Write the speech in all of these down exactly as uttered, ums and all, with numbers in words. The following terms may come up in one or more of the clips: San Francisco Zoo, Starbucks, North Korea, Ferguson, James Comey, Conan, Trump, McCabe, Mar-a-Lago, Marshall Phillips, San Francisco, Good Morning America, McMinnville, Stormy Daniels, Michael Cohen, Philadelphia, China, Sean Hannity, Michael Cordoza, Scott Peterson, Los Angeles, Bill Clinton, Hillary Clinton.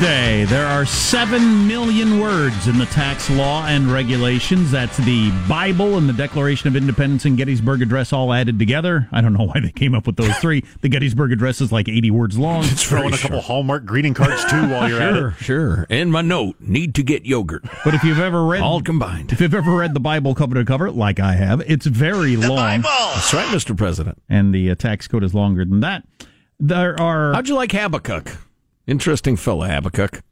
Day. There are seven million words in the tax law and regulations. That's the Bible and the Declaration of Independence and Gettysburg Address all added together. I don't know why they came up with those three. The Gettysburg Address is like eighty words long. It's Throw in a sure. couple Hallmark greeting cards, too, while you're sure, at it. Sure. And my note, need to get yogurt. But if you've ever read... all combined. If you've ever read the Bible cover to cover, like I have, it's very the long. Bible. That's right, Mister President. And the uh, tax code is longer than that. There are... How'd you like Habakkuk? Interesting fella, Habakkuk.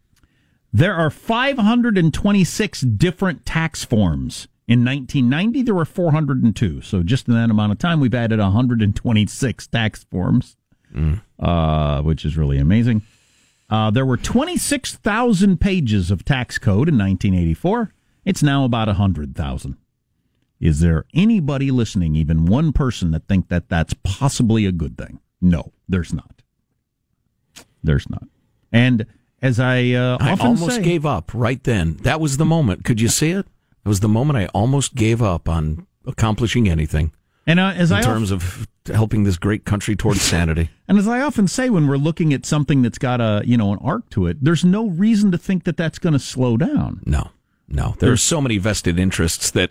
There are five hundred twenty-six different tax forms. In nineteen ninety, there were four hundred two. So just in that amount of time, we've added one hundred twenty-six tax forms, mm. uh, which is really amazing. Uh, there were twenty-six thousand pages of tax code in nineteen eighty-four. It's now about one hundred thousand. Is there anybody listening, even one person, that think that that's possibly a good thing? No, there's not. There's not. And as I uh, often I almost say, gave up right then. That was the moment. Could you see it? It was the moment I almost gave up on accomplishing anything. And uh, as in I terms of helping this great country towards sanity. And as I often say, when we're looking at something that's got a you know an arc to it, there's no reason to think that that's going to slow down. No, no. There there's, are so many vested interests that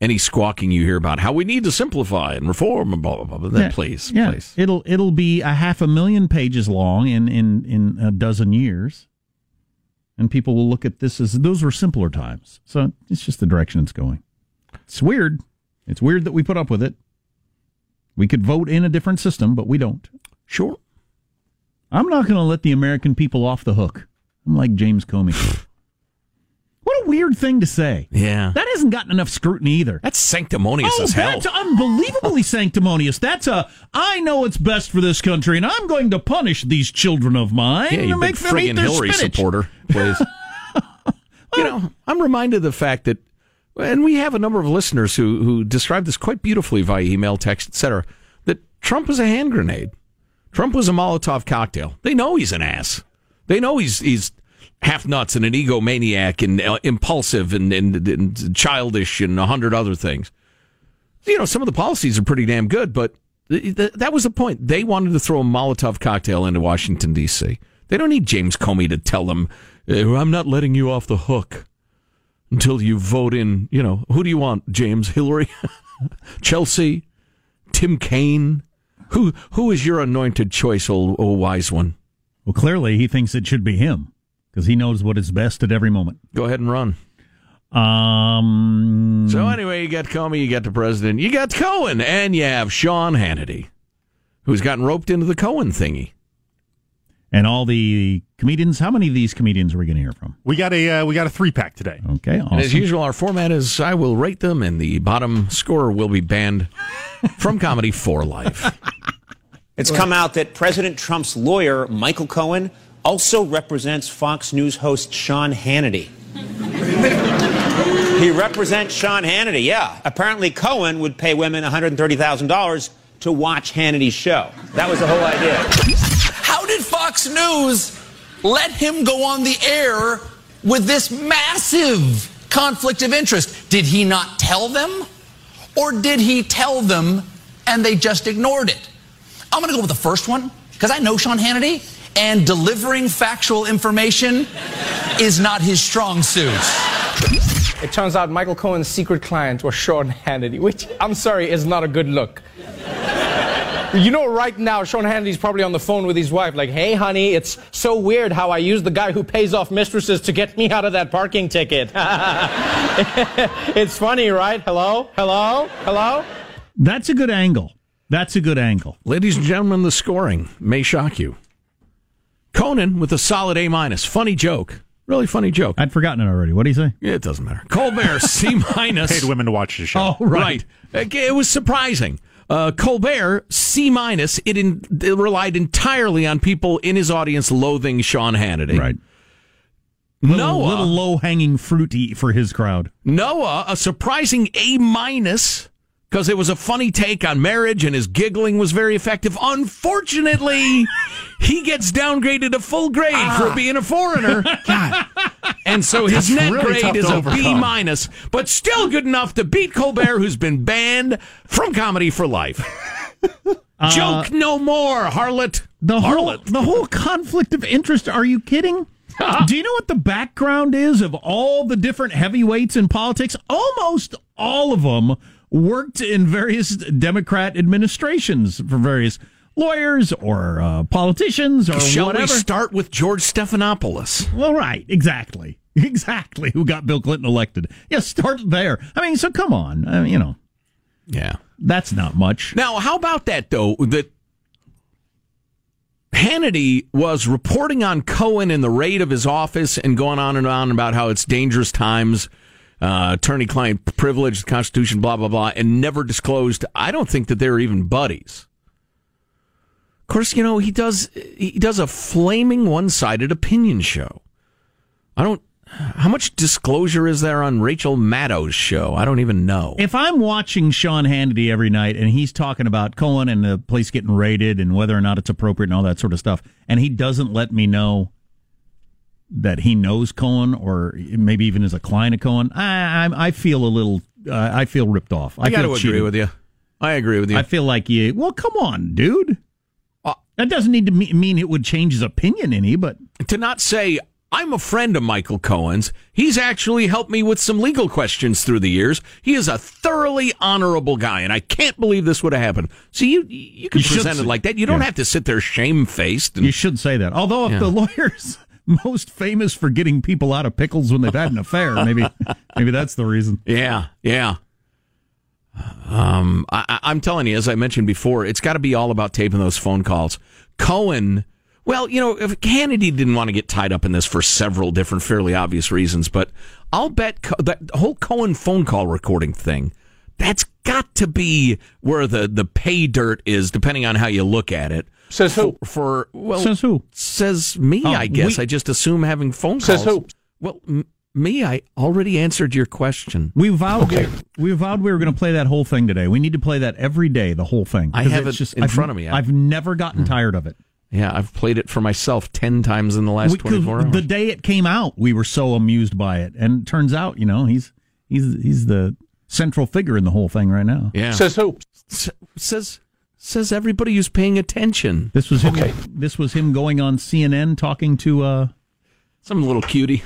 any squawking you hear about how we need to simplify and reform and blah blah blah. Then yeah, please, yeah. please, it'll it'll be a half a million pages long in, in, in a dozen years, and people will look at this as those were simpler times. So it's just the direction it's going. It's weird. It's weird that we put up with it. We could vote in a different system, but we don't. Sure, I'm not going to let the American people off the hook. I'm like James Comey. What a weird thing to say. Yeah. That hasn't gotten enough scrutiny either. That's sanctimonious oh, as hell. That's unbelievably sanctimonious. That's a, I know it's best for this country, and I'm going to punish these children of mine yeah, you and make them eat their Hillary spinach. Supporter, please. You know, I'm reminded of the fact that and we have a number of listeners who, who described this quite beautifully via email, text, et cetera, that Trump was a hand grenade. Trump was a Molotov cocktail. They know he's an ass. They know he's he's half nuts and an egomaniac and uh, impulsive and, and, and childish and a hundred other things. You know, some of the policies are pretty damn good, but th- th- that was the point. They wanted to throw a Molotov cocktail into Washington, D C. They don't need James Comey to tell them, I'm not letting you off the hook until you vote in, you know, who do you want, James? Hillary? Chelsea? Tim Kaine? Who Who is your anointed choice, old, old wise one? Well, clearly he thinks it should be him because he knows what is best at every moment. Go ahead and run. Um. So anyway, you got Comey, you got the president, you got Cohen, and you have Sean Hannity, who's gotten roped into the Cohen thingy. And all the comedians, how many of these comedians are we going to hear from? We got a uh, we got a three-pack today. Okay, awesome. And as usual, our format is I will rate them, and the bottom scorer will be banned from comedy for life. It's come out that President Trump's lawyer, Michael Cohen, also represents Fox News host Sean Hannity. He represents Sean Hannity, yeah. Apparently Cohen would pay women one hundred thirty thousand dollars to watch Hannity's show. That was the whole idea. How did Fox News let him go on the air with this massive conflict of interest? Did he not tell them? Or did he tell them and they just ignored it? I'm going to go with the first one because I know Sean Hannity and delivering factual information is not his strong suit. It turns out Michael Cohen's secret client was Sean Hannity, which, I'm sorry, is not a good look. You know, right now, Sean Hannity's probably on the phone with his wife, like, hey, honey, it's so weird how I use the guy who pays off mistresses to get me out of that parking ticket. It's funny, right? Hello? Hello? Hello? That's a good angle. That's a good angle. Ladies and gentlemen, the scoring may shock you. Conan with a solid A minus. Funny joke. Really funny joke. I'd forgotten it already. What do you say? It doesn't matter. Colbert, C minus. Paid women to watch the show. Oh, right. right. It was surprising. Uh, Colbert, C minus. It, in, it relied entirely on people in his audience loathing Sean Hannity. Right. Little, Noah. Little low-hanging fruity for his crowd. Noah, a surprising A minus, because it was a funny take on marriage and his giggling was very effective. Unfortunately, he gets downgraded a full grade ah. for being a foreigner. God. And so his That's net really grade is a B minus, but still good enough to beat Colbert, who's been banned from comedy for life. Uh, Joke no more, harlot. The harlot. Whole, the whole conflict of interest, are you kidding? Do you know what the background is of all the different heavyweights in politics? Almost all of them worked in various Democrat administrations for various lawyers or uh, politicians or Shall whatever. Shall we start with George Stephanopoulos? Well, right, exactly. Exactly, who got Bill Clinton elected. Yeah, start there. I mean, so come on, I mean, you know. Yeah. That's not much. Now, how about that, though, that Hannity was reporting on Cohen and the raid of his office and going on and on about how it's dangerous times, uh, attorney-client privilege, the Constitution, blah, blah, blah, and never disclosed. I don't think that they were even buddies. Of course, you know, he does he does a flaming one-sided opinion show. I don't... How much disclosure is there on Rachel Maddow's show? I don't even know. If I'm watching Sean Hannity every night and he's talking about Cohen and the place getting raided and whether or not it's appropriate and all that sort of stuff, and he doesn't let me know that he knows Cohen or maybe even is a client of Cohen, I, I, I feel a little... Uh, I feel ripped off. I, I got to agree with you. I agree with you. I feel like you... Well, come on, dude. That doesn't need to mean it would change his opinion any, but... To not say, I'm a friend of Michael Cohen's. He's actually helped me with some legal questions through the years. He is a thoroughly honorable guy, and I can't believe this would have happened. So you you can you present it like that. You don't yeah. have to sit there shamefaced. And, you should say that. Although if yeah. the lawyer's most famous for getting people out of pickles when they've had an affair, maybe maybe that's the reason. Yeah, yeah. Um, I, I'm telling you, as I mentioned before, it's got to be all about taping those phone calls. Cohen, well, you know, if Hannity didn't want to get tied up in this for several different fairly obvious reasons, but I'll bet Co- that whole Cohen phone call recording thing, that's got to be where the, the pay dirt is, depending on how you look at it. Says who? For, for well, Says who? Says me, oh, I guess. We, I just assume having phone calls. Says who? Well, m- Me, I already answered your question. We vowed okay. we, we vowed we were going to play that whole thing today. We need to play that every day, the whole thing. I have it just, in I've, front of me. I've, I've never gotten mm. tired of it. Yeah, I've played it for myself ten times in the last we, twenty-four hours. The day it came out, we were so amused by it. And it turns out, you know, he's he's he's the central figure in the whole thing right now. Yeah. Says who? S- says... Says everybody who's paying attention. This was him, okay. This was him going on C N N talking to uh, some little cutie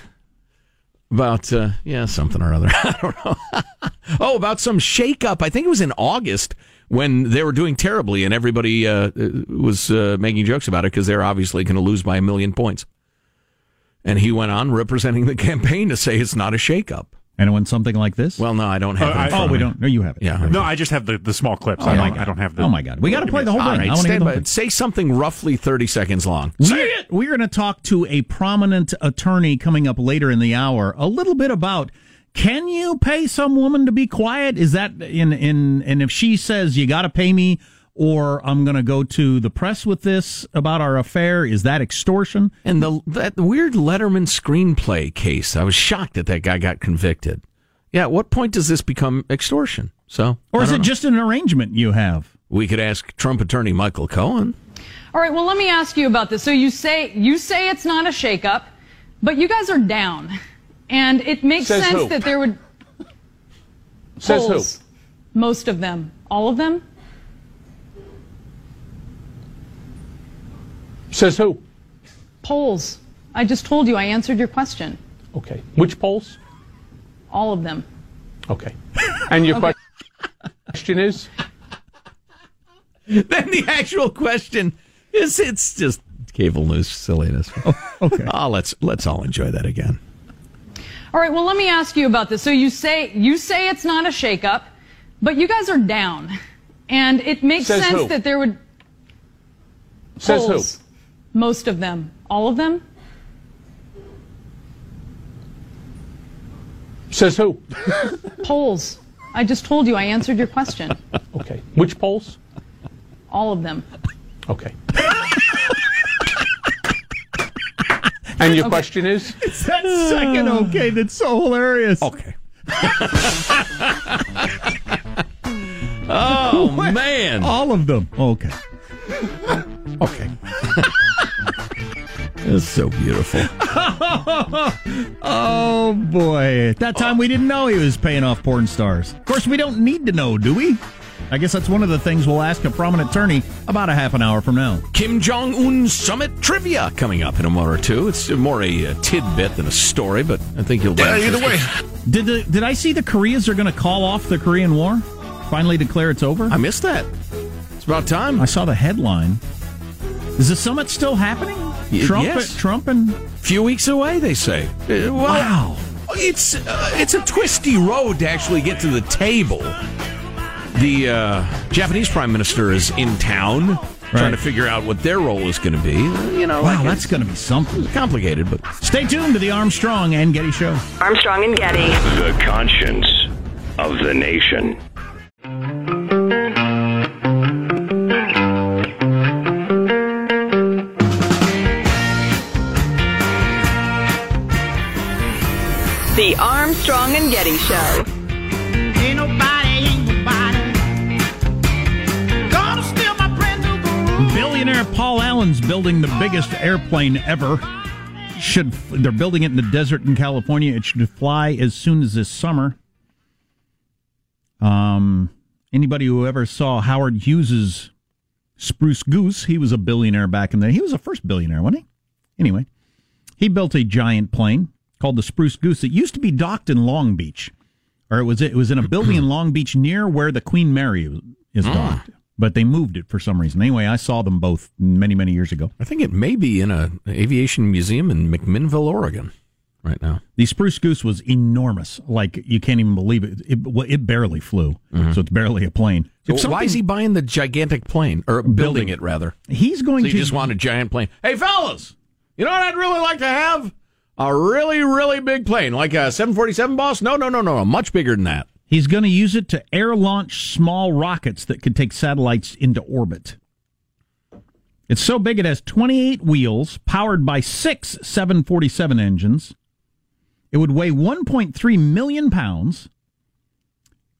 about uh, yeah something or other. I don't know. Oh, about some shakeup. I think it was in August when they were doing terribly and everybody uh, was uh, making jokes about it because they're obviously going to lose by a million points. And he went on representing the campaign to say it's not a shakeup. Anyone something like this? Well, no, I don't have. Uh, I, oh, we don't. No, you have it. Yeah. No, I just have the, the small clips. Oh, I, like, I don't have the. Oh my God, we got to play the whole thing. Right, I stand by. Say something roughly thirty seconds long. Say we're, it. We're going to talk to a prominent attorney coming up later in the hour. A little bit about can you pay some woman to be quiet? Is that in in and if she says you got to pay me or I'm going to go to the press with this about our affair? Is that extortion? And the that weird Letterman screenplay case. I was shocked that that guy got convicted. Yeah, at what point does this become extortion? So, or is it know. just an arrangement you have? We could ask Trump attorney Michael Cohen. All right, well, let me ask you about this. So you say you say it's not a shakeup, but you guys are down. And it makes Says sense who? that there would... Says polls, who? Most of them. All of them? Says who? Polls. I just told you I answered your question. Okay. Which polls? All of them. Okay. And your okay. question is? Then the actual question is it's just cable news silliness. Oh, okay. Oh, let's let's all enjoy that again. All right, well, let me ask you about this. So you say you say it's not a shakeup, but you guys are down. And it makes Says sense who? that there would Says polls. who? Most of them. All of them? Says who? Polls. I just told you I answered your question. Okay. Which polls? All of them. Okay. And your okay. question is? It's that second okay that's so hilarious. Okay. Oh, what? Man. All of them. Okay. Okay. It's so beautiful. Oh, boy. At that time, we didn't know he was paying off porn stars. Of course, we don't need to know, do we? I guess that's one of the things we'll ask a prominent attorney about a half an hour from now. Kim Jong-un summit trivia coming up in a moment or two. It's more a uh, tidbit than a story, but I think you'll... Yeah, either way. Did, the, did I see the Koreas are going to call off the Korean War? Finally declare it's over? I missed that. It's about time. I saw the headline. Is the summit still happening? Trump, yes. Trump and... Few weeks away, they say. Uh, well, wow. It's uh, it's a twisty road to actually get to the table. The uh, Japanese prime minister is in town right. trying to figure out what their role is going to be. You know, wow, like that's going to be something. Complicated, but... Stay tuned to the Armstrong and Getty Show. Armstrong and Getty. The conscience of the nation. The Armstrong and Getty Show. Ain't nobody, ain't nobody. Gonna steal my brand new groove. Billionaire Paul Allen's building the biggest airplane ever. Should they're building it in the desert in California. It should fly as soon as this summer. Um, anybody who ever saw Howard Hughes's Spruce Goose, he was a billionaire back in the day. He was the first billionaire, wasn't he? Anyway, he built a giant plane called the Spruce Goose. It used to be docked in Long Beach, or it was it was in a building in Long Beach near where the Queen Mary is docked. Mm. But they moved it for some reason. Anyway, I saw them both many many years ago. I think it may be in a aviation museum in McMinnville, Oregon, right now. The Spruce Goose was enormous, like you can't even believe it. It, it barely flew, mm-hmm. so it's barely a plane. So why is he buying the gigantic plane or building, building it rather? He's going so you to just want a giant plane. Hey fellas, you know what I'd really like to have? A really, really big plane, like a seven forty-seven, boss? No, no, no, no, much bigger than that. He's going to use it to air-launch small rockets that could take satellites into orbit. It's so big it has twenty-eight wheels, powered by six seven forty-seven engines. It would weigh one point three million pounds.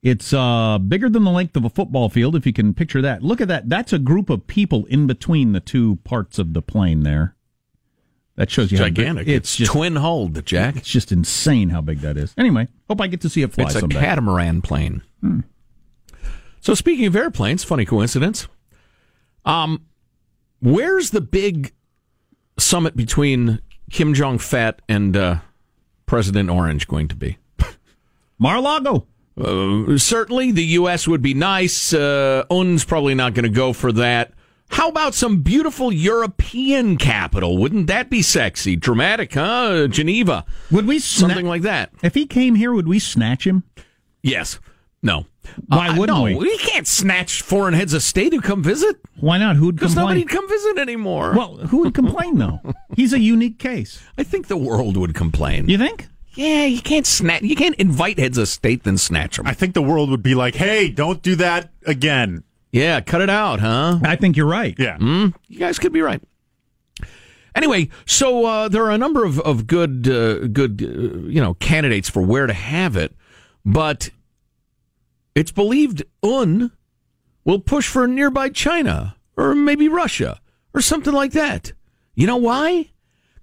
It's uh, bigger than the length of a football field, if you can picture that. Look at that. That's a group of people in between the two parts of the plane there. That shows you gigantic. How gigantic. It's, it's just, twin-hulled, Jack. It's just insane how big that is. Anyway, hope I get to see it fly It's a someday. Catamaran plane. Hmm. So speaking of airplanes, funny coincidence, um, where's the big summit between Kim Jong-fat and uh, President Orange going to be? Mar-a-Lago. Uh, certainly, the U S would be nice. Uh, Un's probably not going to go for that. How about some beautiful European capital? Wouldn't that be sexy? Dramatic, huh? Geneva. Would we sna- Something like that. If he came here, would we snatch him? Yes. No. Why uh, wouldn't no, we? We can't snatch foreign heads of state who come visit. Why not? Who'd complain? Because nobody'd come visit anymore. Well, who would complain, though? He's a unique case. I think the world would complain. You think? Yeah, you can't snatch. You can't invite heads of state, then snatch them. I think the world would be like, hey, don't do that again. Yeah, cut it out, huh? I think you're right. Yeah. Mm, you guys could be right. Anyway, so uh, there are a number of, of good, uh, good uh, you know, candidates for where to have it, but it's believed U N will push for nearby China or maybe Russia or something like that. You know why?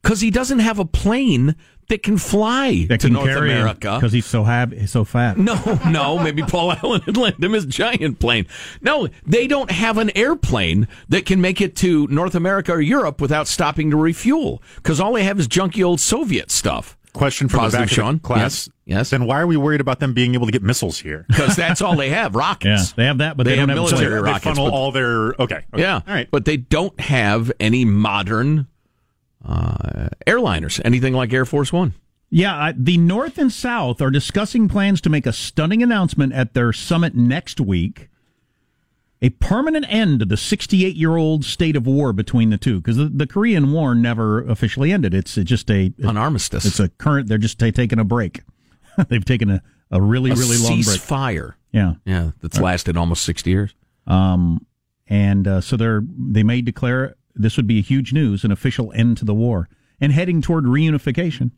Because he doesn't have a plane that can fly that to can North America. Because he's so, hab- he's so fat. No, no. Maybe Paul Allen had lent him his giant plane. No, they don't have an airplane that can make it to North America or Europe without stopping to refuel. Because all they have is junky old Soviet stuff. Question for Positive the back Sean. Of the class. Yes. Yes. Then why are we worried about them being able to get missiles here? Because that's all they have, rockets. Yeah, they have that, but they, they don't have military have rockets. They funnel but, all their... Okay, okay. Yeah. All right. But they don't have any modern... Uh, airliners, anything like Air Force One. Yeah, I, the North and South are discussing plans to make a stunning announcement at their summit next week. A permanent end to the sixty-eight-year-old state of war between the two, because the, the Korean War never officially ended. It's just a... An armistice. It's a current... They're just t- taking a break. They've taken a, a really, a really long break. Ceasefire. Yeah. Yeah, that's right. Lasted almost sixty years. Um, And uh, so they're they may declare... This would be a huge news, an official end to the war, and heading toward reunification.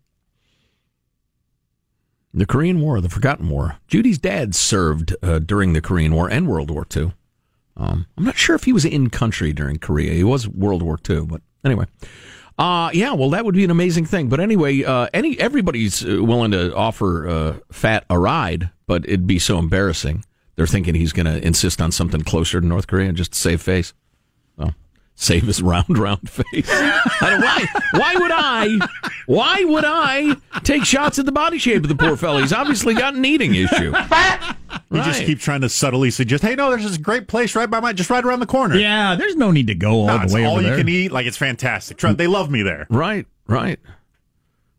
The Korean War, the Forgotten War. Judy's dad served uh, during the Korean War and World War Two. Um, I'm not sure if he was in country during Korea. He was World War Two, but anyway. Uh, yeah, well, that would be an amazing thing. But anyway, uh, any everybody's willing to offer uh, Fat a ride, but it'd be so embarrassing. They're thinking he's going to insist on something closer to North Korea just to save face. Save his round, round face. I don't, why? Why would I? Why would I take shots at the body shape of the poor fella? He's obviously got an eating issue. Right. We just keep trying to subtly suggest, hey, no, there's this great place right by my, just right around the corner. Yeah, there's no need to go all no, the way all over there. All you can eat, like it's fantastic. Trump, they love me there. Right, right.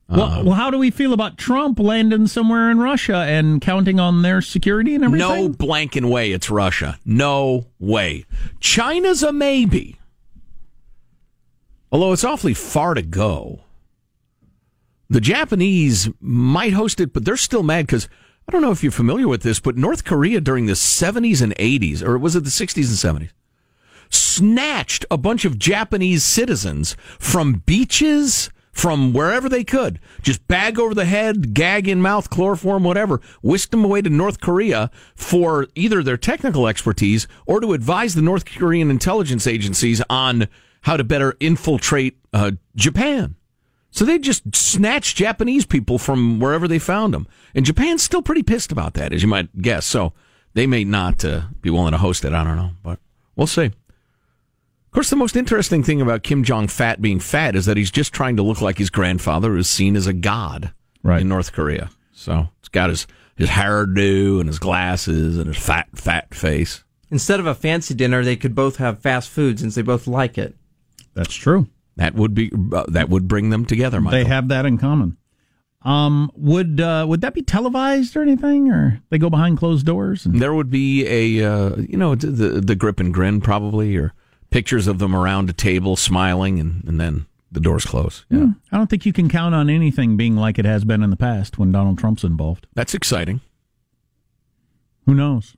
Well, um, well, how do we feel about Trump landing somewhere in Russia and counting on their security and everything? No blanking way it's Russia. No way. China's a maybe. Although it's awfully far to go. The Japanese might host it, but they're still mad because, I don't know if you're familiar with this, but North Korea during the seventies and eighties, or was it the sixties and seventies, snatched a bunch of Japanese citizens from beaches, from wherever they could. Just bag over the head, gag in mouth, chloroform, whatever. Whisked them away to North Korea for either their technical expertise or to advise the North Korean intelligence agencies on how to better infiltrate uh, Japan. So they just snatched Japanese people from wherever they found them. And Japan's still pretty pissed about that, as you might guess. So they may not uh, be willing to host it. I don't know, but we'll see. Of course, the most interesting thing about Kim Jong-fat being fat is that he's just trying to look like his grandfather, who's seen as a god right. in North Korea. So he's got his, his hairdo and his glasses and his fat, fat face. Instead of a fancy dinner, they could both have fast food since they both like it. That's true. That would be uh, that would bring them together, Michael. They have that in common. Um, would uh, would that be televised or anything, or they go behind closed doors? And... There would be a uh, you know the the grip and grin probably, or pictures of them around a table smiling, and, and then the doors close. Yeah. Mm. I don't think you can count on anything being like it has been in the past when Donald Trump's involved. That's exciting. Who knows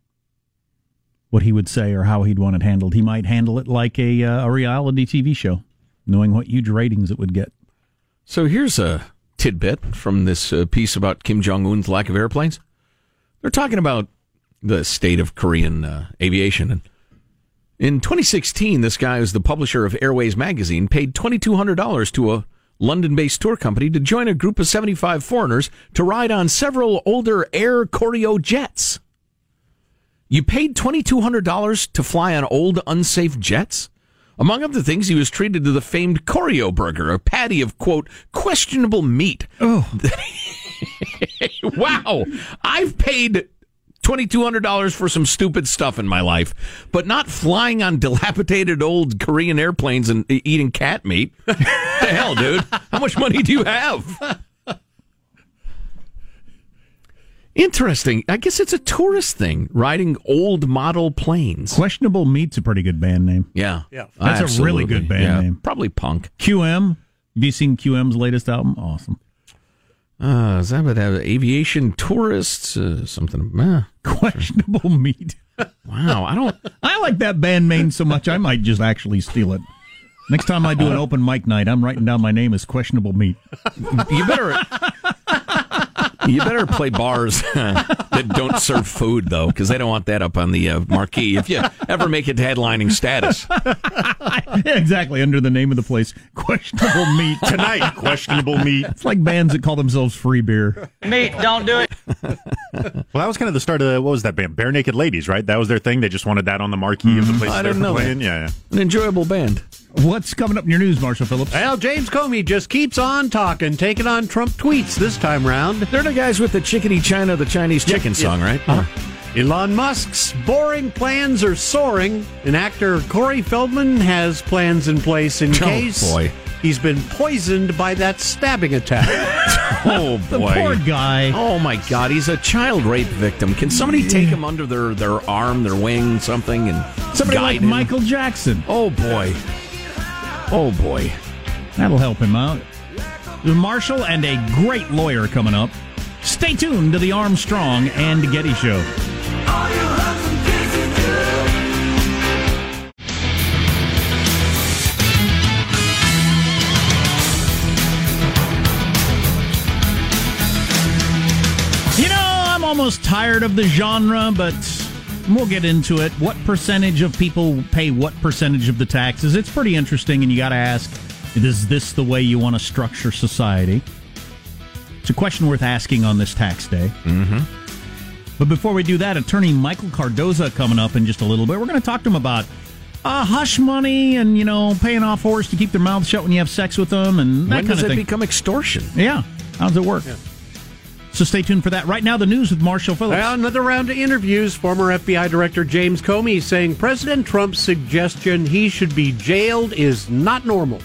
what he would say or how he'd want it handled. He might handle it like a uh, a reality T V show, knowing what huge ratings it would get. So here's a tidbit from this uh, piece about Kim Jong-un's lack of airplanes. They're talking about the state of Korean uh, aviation. And in twenty sixteen, this guy who's the publisher of Airways magazine paid two thousand two hundred dollars to a London-based tour company to join a group of seventy-five foreigners to ride on several older Air Koryo jets. You paid two thousand two hundred dollars to fly on old, unsafe jets? Among other things, he was treated to the famed Koryo burger, a patty of, quote, questionable meat. Oh. Wow. I've paid two thousand two hundred dollars for some stupid stuff in my life, but not flying on dilapidated old Korean airplanes and eating cat meat. What the hell, dude? How much money do you have? Interesting. I guess it's a tourist thing, riding old model planes. Questionable Meat's a pretty good band name. Yeah. yeah. That's Absolutely. a really good band yeah. name. Probably punk. Q M. Have you seen Q M's latest album? Awesome. Uh, is that about aviation tourists? Uh, something. Uh, Questionable Meat. Wow. I don't. I like that band name so much, I might just actually steal it. Next time I do an open mic night, I'm writing down my name as Questionable Meat. You better... You better play bars that don't serve food, though, because they don't want that up on the uh, marquee. If you ever make it to headlining status. Yeah, exactly, under the name of the place, Questionable Meat. Tonight, Questionable Meat. It's like bands that call themselves Free Beer. Meat, don't do it. Well, that was kind of the start of, what was that band? Bare Naked Ladies, right? That was their thing? They just wanted that on the marquee of the place. I don't know. Yeah, yeah. An enjoyable band. What's coming up in your news, Marshall Phillips? Well, James Comey just keeps on talking, taking on Trump tweets this time round. They're the guys with the Chickadee China, the Chinese chicken yeah, yeah. song, right? Uh-huh. Elon Musk's boring plans are soaring, and actor Corey Feldman has plans in place in oh, case boy. he's been poisoned by that stabbing attack. Oh, boy. The poor guy. Oh, my God. He's a child rape victim. Can somebody yeah. take him under their, their arm, their wing, something, and somebody guide like him? Michael Jackson. Oh, boy. Oh, boy. That'll help him out. There's Marshall and a great lawyer coming up. Stay tuned to the Armstrong and Getty Show. You know, I'm almost tired of the genre, but... we'll get into it. What percentage of people pay what percentage of the taxes? It's pretty interesting, and you got to ask, is this the way you want to structure society? It's a question worth asking on this tax day. Mm-hmm. But before we do that, attorney Michael Cordoza coming up in just a little bit. We're going to talk to him about uh, hush money and, you know, paying off whores to keep their mouths shut when you have sex with them and that when kind of thing. When does it become extortion? Yeah. How does it work? Yeah. So stay tuned for that. Right now, the news with Marshall Phillips. Well, another round of interviews. Former F B I Director James Comey saying President Trump's suggestion he should be jailed is not normal.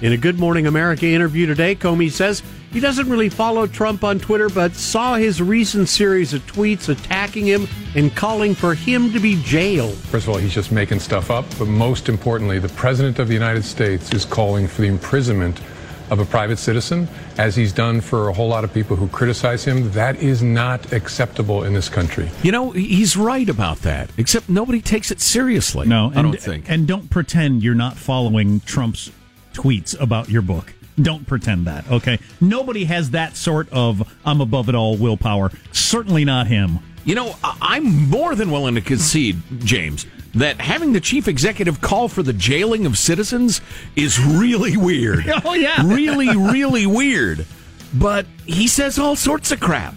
In a Good Morning America interview today, Comey says he doesn't really follow Trump on Twitter, but saw his recent series of tweets attacking him and calling for him to be jailed. First of all, he's just making stuff up. But most importantly, the President of the United States is calling for the imprisonment of a private citizen, as he's done for a whole lot of people who criticize him. That is not acceptable in this country. You know, he's right about that, except nobody takes it seriously. No, and, I don't think. And don't pretend you're not following Trump's tweets about your book. Don't pretend that, okay? Nobody has that sort of I'm above it all willpower. Certainly not him. You know, I'm more than willing to concede, James, that having the chief executive call for the jailing of citizens is really weird. Oh, yeah. Really, really weird. But he says all sorts of crap.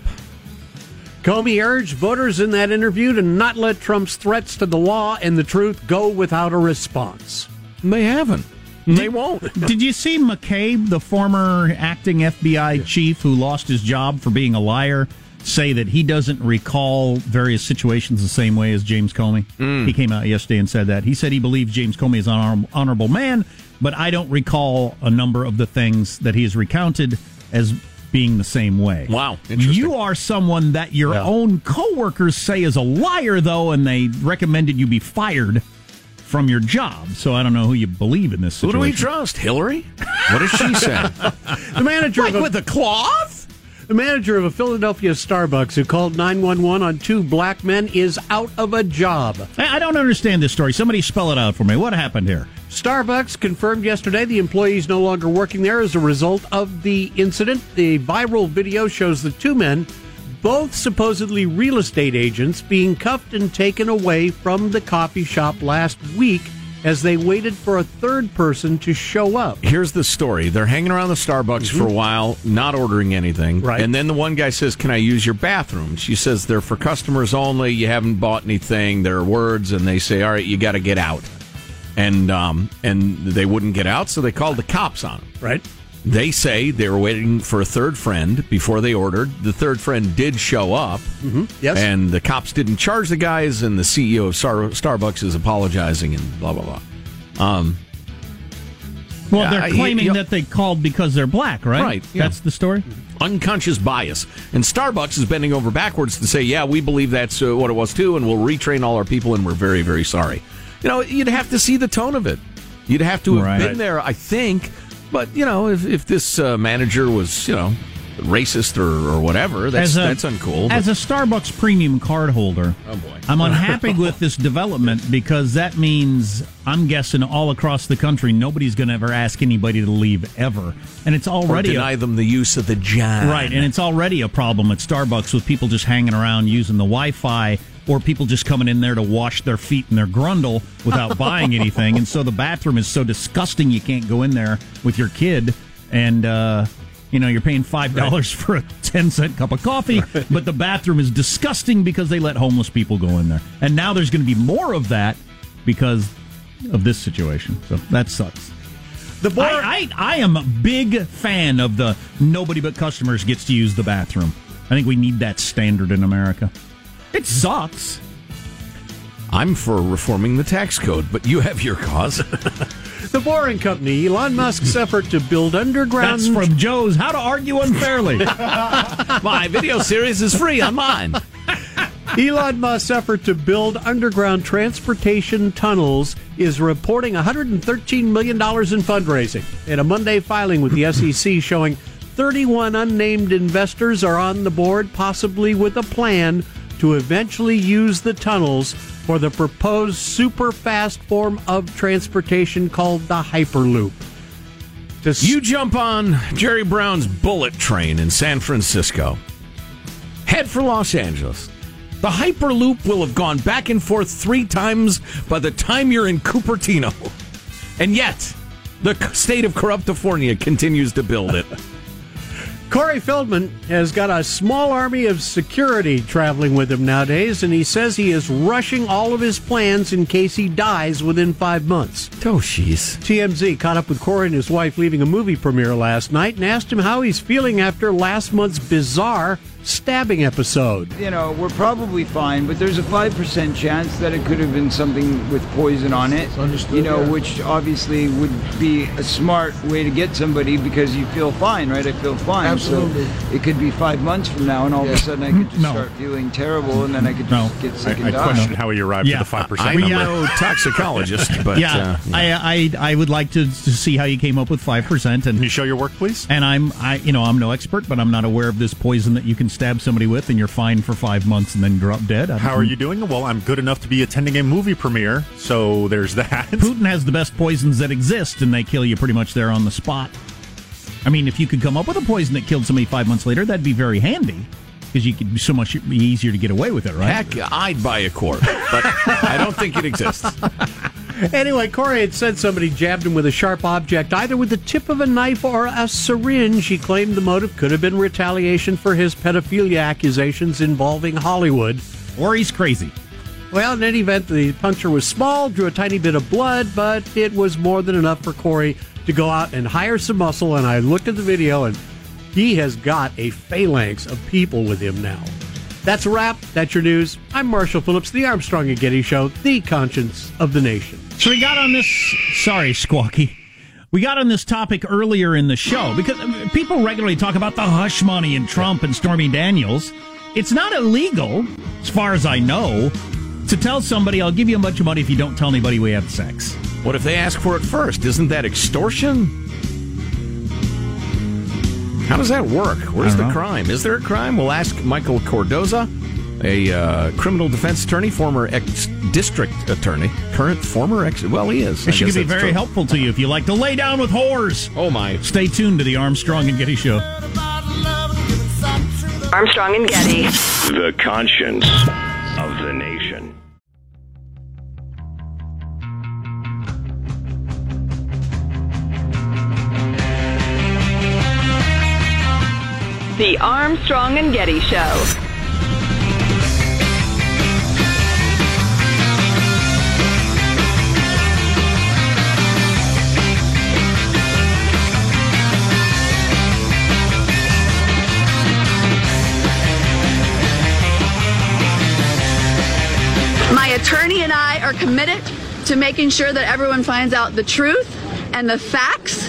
Comey urged voters in that interview to not let Trump's threats to the law and the truth go without a response. And they haven't. Did, they won't. Did you see McCabe, the former acting F B I chief who lost his job for being a liar, say that he doesn't recall various situations the same way as James Comey? Mm. He came out yesterday and said that. He said he believes James Comey is an honorable man, but I don't recall a number of the things that he has recounted as being the same way. Wow. Interesting. You are someone that your yeah. own coworkers say is a liar, though, and they recommended you be fired from your job, so I don't know who you believe in this situation. Who do we trust? Hillary? What does she say? The manager... Like of a- with a cloth? The manager of a Philadelphia Starbucks who called nine one one on two black men is out of a job. I don't understand this story. Somebody spell it out for me. What happened here? Starbucks confirmed yesterday the employee is no longer working there as a result of the incident. The viral video shows the two men, both supposedly real estate agents, being cuffed and taken away from the coffee shop last week as they waited for a third person to show up. Here's the story. They're hanging around the Starbucks mm-hmm. for a while, not ordering anything. Right. And then the one guy says, "Can I use your bathroom?" She says, "They're for customers only. You haven't bought anything." There are words, and they say, "All right, you got to get out." And um, and they wouldn't get out, so they called the cops on them. Right. They say they were waiting for a third friend before they ordered. The third friend did show up, mm-hmm. yes. and the cops didn't charge the guys, and the C E O of Star- Starbucks is apologizing and blah, blah, blah. Um, well, yeah, they're claiming I, you know, that they called because they're black, right? Right. Yeah. That's the story? Unconscious bias. And Starbucks is bending over backwards to say, yeah, we believe that's uh, what it was, too, and we'll retrain all our people, and we're very, very sorry. You know, you'd have to see the tone of it. You'd have to have right. been there, I think. But, you know, if, if this uh, manager was, you know, racist or, or whatever, that's a, that's uncool. But. As a Starbucks premium card holder, oh boy. I'm unhappy with this development because that means, I'm guessing, all across the country, nobody's going to ever ask anybody to leave ever. And it's already... Or deny a, them the use of the John. Right, and it's already a problem at Starbucks with people just hanging around using the Wi-Fi or people just coming in there to wash their feet and their grundle without buying anything. And so the bathroom is so disgusting you can't go in there with your kid. And, uh, you know, you're paying five dollars right. for a ten cent cup of coffee. Right. But the bathroom is disgusting because they let homeless people go in there. And now there's going to be more of that because of this situation. So that sucks. The board- I, I, I am a big fan of the nobody but customers gets to use the bathroom. I think we need that standard in America. It sucks. I'm for reforming the tax code, but you have your cause. The Boring Company, Elon Musk's effort to build underground... That's from Joe's How to Argue Unfairly. My video series is free online. Elon Musk's effort to build underground transportation tunnels is reporting one hundred thirteen million dollars in fundraising. In a Monday filing with the S E C showing thirty-one unnamed investors are on the board, possibly with a plan to eventually use the tunnels for the proposed super-fast form of transportation called the Hyperloop. St- you jump on Jerry Brown's bullet train in San Francisco. Head for Los Angeles. The Hyperloop will have gone back and forth three times by the time you're in Cupertino. And yet, the state of Corruptifornia continues to build it. Corey Feldman has got a small army of security traveling with him nowadays, and he says he is rushing all of his plans in case he dies within five months. Oh, jeez. T M Z caught up with Corey and his wife leaving a movie premiere last night and asked him how he's feeling after last month's bizarre stabbing episode. You know, we're probably fine, but there's a five percent chance that it could have been something with poison on it. Understood, you know, yeah. Which obviously would be a smart way to get somebody because you feel fine, right? I feel fine. Absolutely. So it could be five months from now, and all yeah. of a sudden I could just no. start feeling terrible, and then I could just no. get sick I, and die. I question how he arrived yeah. at the five percent I, I, number. I'm no toxicologist, but... Yeah, uh, yeah. I, I I would like to, to see how you came up with five percent. And, can you show your work, please? And I'm, I, you know, I'm no expert, but I'm not aware of this poison that you can stab somebody with, and you're fined for five months and then drop dead. How are you doing? Well, I'm good enough to be attending a movie premiere, so there's that. Putin has the best poisons that exist, and they kill you pretty much there on the spot. I mean, if you could come up with a poison that killed somebody five months later, that'd be very handy, because you could be so much easier to get away with it, right? Heck, I'd buy a corpse, but I don't think it exists. Anyway, Corey had said somebody jabbed him with a sharp object, either with the tip of a knife or a syringe. He claimed the motive could have been retaliation for his pedophilia accusations involving Hollywood. Or he's crazy. Well, in any event, the puncture was small, drew a tiny bit of blood, but it was more than enough for Corey to go out and hire some muscle. And I looked at the video, and he has got a phalanx of people with him now. That's a wrap. That's your news. I'm Marshall Phillips, the Armstrong and Getty Show, the conscience of the nation. So we got on this... Sorry, Squawky. We got on this topic earlier in the show because people regularly talk about the hush money and Trump and Stormy Daniels. It's not illegal, as far as I know, to tell somebody, I'll give you a bunch of money if you don't tell anybody we have sex. What if they ask for it first? Isn't that extortion? How does that work? Where's the know. crime? Is there a crime? We'll ask Michael Cordoza, a uh, criminal defense attorney, former ex-district attorney, current former ex... Well, he is. She could be very true. helpful to you if you like to lay down with whores. Oh, my. Stay tuned to the Armstrong and Getty Show. Armstrong and Getty. The conscience of the nation. The Armstrong and Getty Show. My attorney and I are committed to making sure that everyone finds out the truth and the facts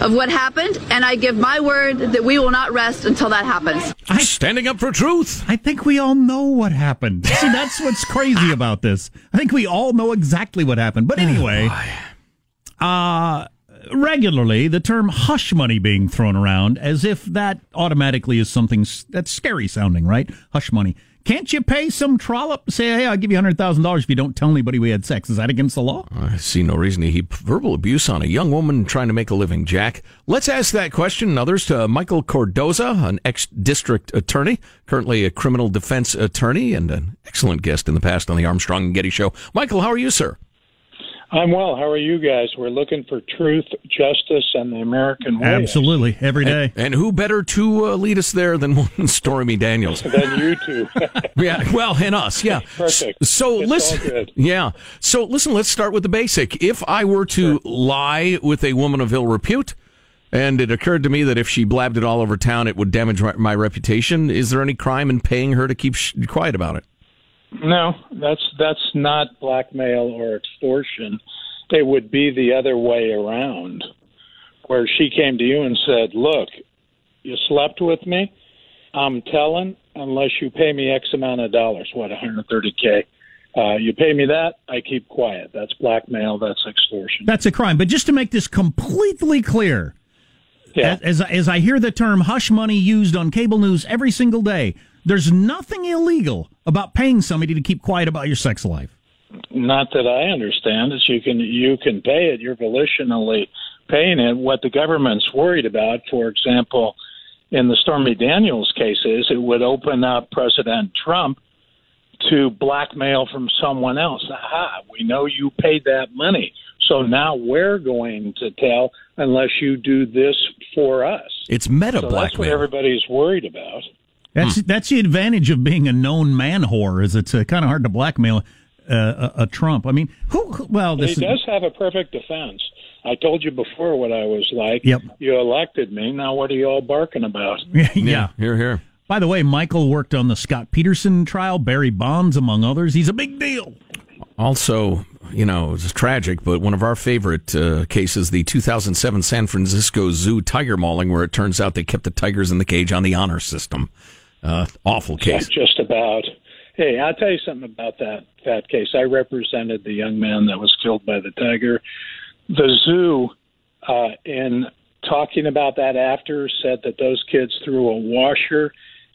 of what happened, and I give my word that we will not rest until that happens. I'm standing up for truth. I think we all know what happened. See, that's what's crazy about this. I think we all know exactly what happened. But anyway, oh, uh, regularly, the term hush money being thrown around as if that automatically is something that's scary sounding, right? Hush money. Can't you pay some trollop? Say, hey, I'll give you one hundred thousand dollars if you don't tell anybody we had sex. Is that against the law? I see no reason to heap verbal abuse on a young woman trying to make a living, Jack. Let's ask that question and others to Michael Cordoza, an ex-district attorney, currently a criminal defense attorney, and an excellent guest in the past on the Armstrong and Getty Show. Michael, how are you, sir? I'm well. How are you guys? We're looking for truth, justice, and the American way. Absolutely. Every day. And, and who better to uh, lead us there than one Stormy Daniels? Than you two. Yeah. Well, and us. Yeah. Perfect. So it's listen. Yeah. So listen, let's start with the basic. If I were to sure. lie with a woman of ill repute, and it occurred to me that if she blabbed it all over town, it would damage my, my reputation, is there any crime in paying her to keep sh- quiet about it? No, that's that's not blackmail or extortion. It would be the other way around, where she came to you and said, look, you slept with me. I'm telling unless you pay me X amount of dollars, what, one hundred thirty K. Uh, you pay me that, I keep quiet. That's blackmail. That's extortion. That's a crime. But just to make this completely clear, yeah. as, as I hear the term hush money used on cable news every single day, there's nothing illegal about paying somebody to keep quiet about your sex life. Not that I understand. It's you can you can pay it. You're volitionally paying it. What the government's worried about, for example, in the Stormy Daniels cases, it would open up President Trump to blackmail from someone else. Aha, we know you paid that money. So now we're going to tell unless you do this for us. It's meta blackmail. So that's what everybody's worried about. That's hmm. that's the advantage of being a known man whore, is it's uh, kind of hard to blackmail uh, a, a Trump. I mean, who? who well, this he does is, have a perfect defense. I told you before what I was like. Yep. You elected me. Now what are you all barking about? yeah. yeah. Here, here. By the way, Michael worked on the Scott Peterson trial, Barry Bonds, among others. He's a big deal. Also, you know, it's tragic, but one of our favorite uh, cases, the two thousand seven San Francisco Zoo tiger mauling, where it turns out they kept the tigers in the cage on the honor system. Uh, awful case. Yeah, just about. Hey, I'll tell you something about that, that case. I represented the young man that was killed by the tiger. The zoo, uh, in talking about that after, said that those kids threw a washer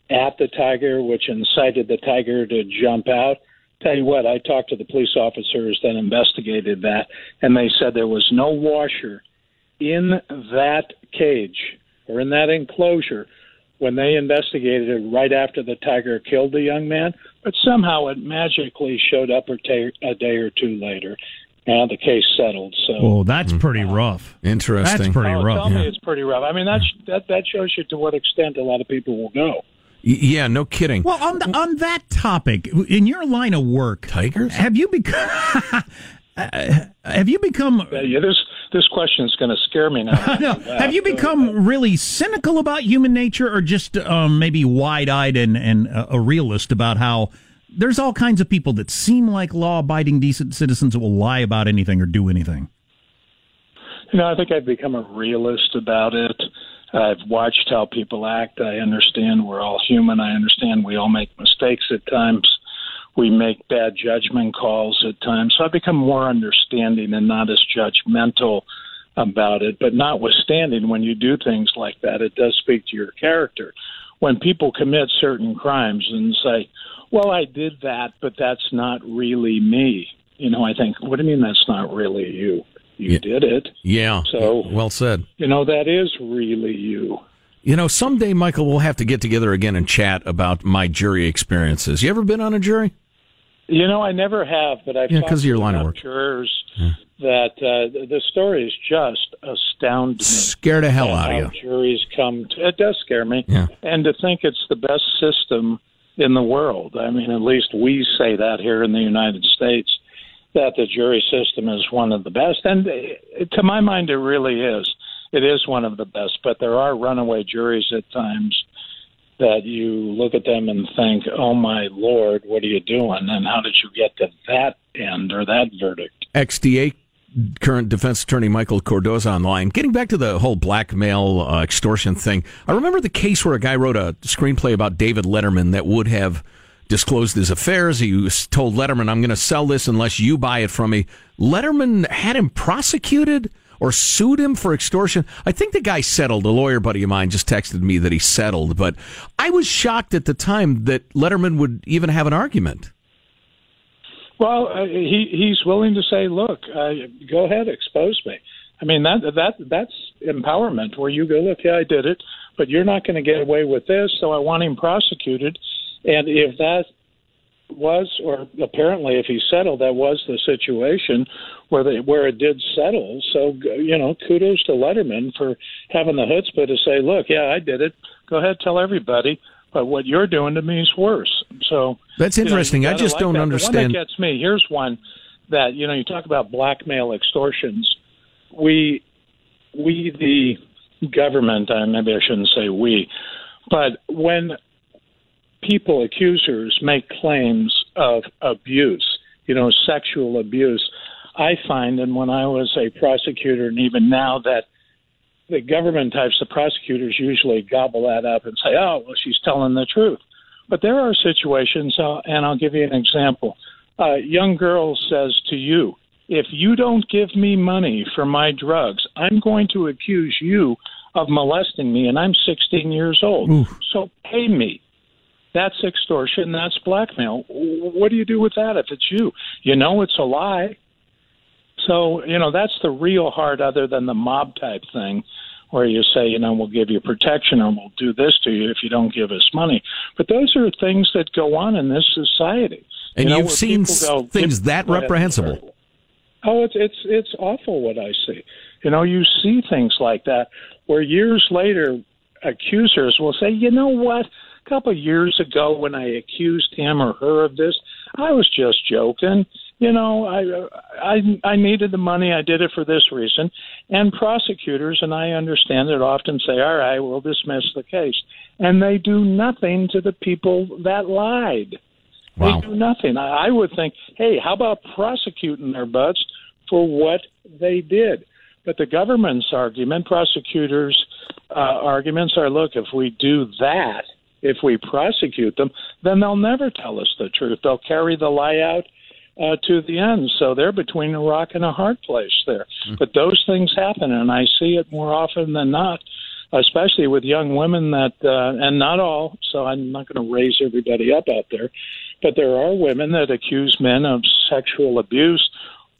at the tiger, which incited the tiger to jump out. Tell you what, I talked to the police officers that investigated that, and they said there was no washer in that cage or in that enclosure when they investigated it right after the tiger killed the young man, but somehow it magically showed up a day or two later. Now the case settled. So, oh, that's pretty rough. Interesting. That's pretty oh, rough. Tell yeah. me it's pretty rough. I mean, that's, that that shows you to what extent a lot of people will go. Yeah, no kidding. Well, on the, on that topic, in your line of work, tigers, have you become? have you become? Yeah, this this question is going to scare me now. no. Have you become really cynical about human nature, or just um, maybe wide-eyed and and uh, a realist about how there's all kinds of people that seem like law-abiding, decent citizens that will lie about anything or do anything? You know, I think I've become a realist about it. I've watched how people act. I understand we're all human. I understand we all make mistakes at times. We make bad judgment calls at times. So I've become more understanding and not as judgmental about it. But notwithstanding, when you do things like that, it does speak to your character. When people commit certain crimes and say, well, I did that, but that's not really me. You know, I think, what do you mean that's not really you? You yeah. did it. Yeah. So well said. You know, that is really you. You know, someday, Michael, we'll have to get together again and chat about my jury experiences. You ever been on a jury? You know, I never have, but I've yeah, talked about jurors yeah. that uh, the story is just astounding. Scared the hell out of you. Juries come to, it does scare me. Yeah. And to think it's the best system in the world. I mean, at least we say that here in the United States, that the jury system is one of the best. And to my mind, it really is. It is one of the best, but there are runaway juries at times that you look at them and think, oh, my Lord, what are you doing? And how did you get to that end or that verdict? X D A current defense attorney Michael Cordoza online. Getting back to the whole blackmail uh, extortion thing, I remember the case where a guy wrote a screenplay about David Letterman that would have disclosed his affairs. He told Letterman, I'm going to sell this unless you buy it from me. Letterman had him prosecuted or sued him for extortion. I think the guy settled. A lawyer buddy of mine just texted me that he settled. But I was shocked at the time that Letterman would even have an argument. Well, uh, he he's willing to say, look, uh, go ahead, expose me. I mean, that that that's empowerment where you go, look, yeah, I did it, but you're not going to get away with this, so I want him prosecuted. And if that was, or apparently if he settled, that was the situation where they, where it did settle. So, you know, kudos to Letterman for having the chutzpah to say, look, yeah, I did it. Go ahead, tell everybody. But what you're doing to me is worse. So that's interesting. You know, I just like don't that. understand. The one that gets me, here's one that, you know, you talk about blackmail extortions. We, we the government, I maybe I shouldn't say we, but when people, accusers, make claims of abuse, you know, sexual abuse, I find, and when I was a prosecutor and even now, that the government types, the prosecutors usually gobble that up and say, oh, well, she's telling the truth. But there are situations, uh, and I'll give you an example. A uh, young girl says to you, if you don't give me money for my drugs, I'm going to accuse you of molesting me, and I'm sixteen years old. Oof. So pay me. That's extortion. That's blackmail. What do you do with that if it's you? You know it's a lie. So, you know, that's the real hard other than the mob type thing where you say, you know, we'll give you protection or we'll do this to you if you don't give us money. But those are things that go on in this society. And you know, you've seen go, things that reprehensible. Oh, it's, it's, it's awful what I see. You know, you see things like that where years later accusers will say, you know what? A couple of years ago when I accused him or her of this, I was just joking. You know, I, I I needed the money. I did it for this reason. And prosecutors, and I understand it, often say, all right, we'll dismiss the case. And they do nothing to the people that lied. Wow. They do nothing. I, I would think, hey, how about prosecuting their butts for what they did? But the government's argument, prosecutors' uh, arguments are, look, if we do that, if we prosecute them, then they'll never tell us the truth. They'll carry the lie out uh, to the end. So they're between a rock and a hard place there. Mm-hmm. But those things happen, and I see it more often than not, especially with young women that, uh, and not all, so I'm not going to raise everybody up out there, but there are women that accuse men of sexual abuse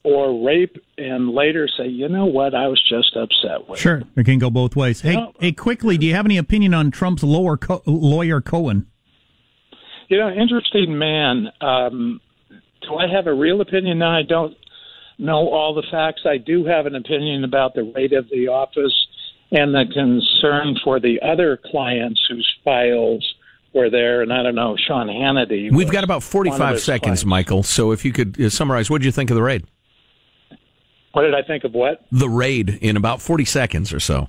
or rape and later say, you know what, I was just upset with. Sure, it can go both ways. Hey, no. hey, quickly, do you have any opinion on Trump's lawyer, Co- lawyer Cohen? You know, interesting man. Um, do I have a real opinion? No, I don't know all the facts. I do have an opinion about the rate of the office and the concern for the other clients whose files were there, and I don't know, Sean Hannity. We've got about forty-five seconds, clients. Michael, so if you could summarize, what did you think of the raid? What did I think of what? The raid in about forty seconds or so.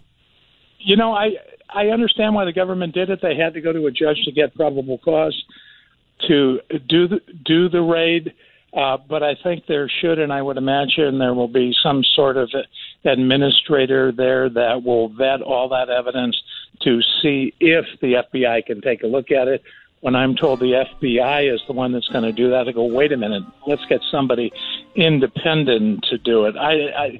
You know, I I understand why the government did it. They had to go to a judge to get probable cause to do the, do the raid. Uh, but I think there should, and I would imagine there will be some sort of administrator there that will vet all that evidence to see if the F B I can take a look at it. When I'm told the F B I is the one that's going to do that, I go, wait a minute, let's get somebody independent to do it. I, I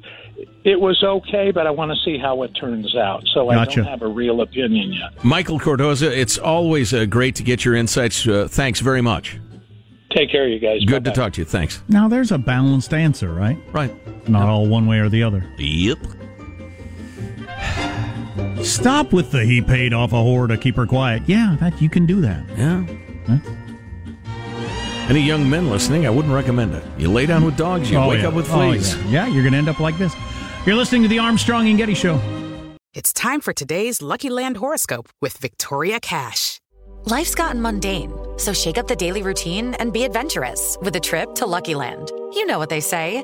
it was okay, but I want to see how it turns out. So gotcha. I don't have a real opinion yet. Michael Cordoza, it's always uh, great to get your insights. Uh, thanks very much. Take care, you guys. Good Bye-bye. to talk to you. Thanks. Now, there's a balanced answer, right? Right. Not yep. all one way or the other. Yep. Stop with the he paid off a whore to keep her quiet. Yeah, that you can do that. Yeah. Huh? Any young men listening, I wouldn't recommend it. You lay down with dogs, you oh, wake yeah. up with fleas. Oh, yeah. yeah, you're going to end up like this. You're listening to the Armstrong and Getty Show. It's time for today's Lucky Land horoscope with Victoria Cash. Life's gotten mundane, so shake up the daily routine and be adventurous with a trip to Lucky Land. You know what they say,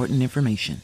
information.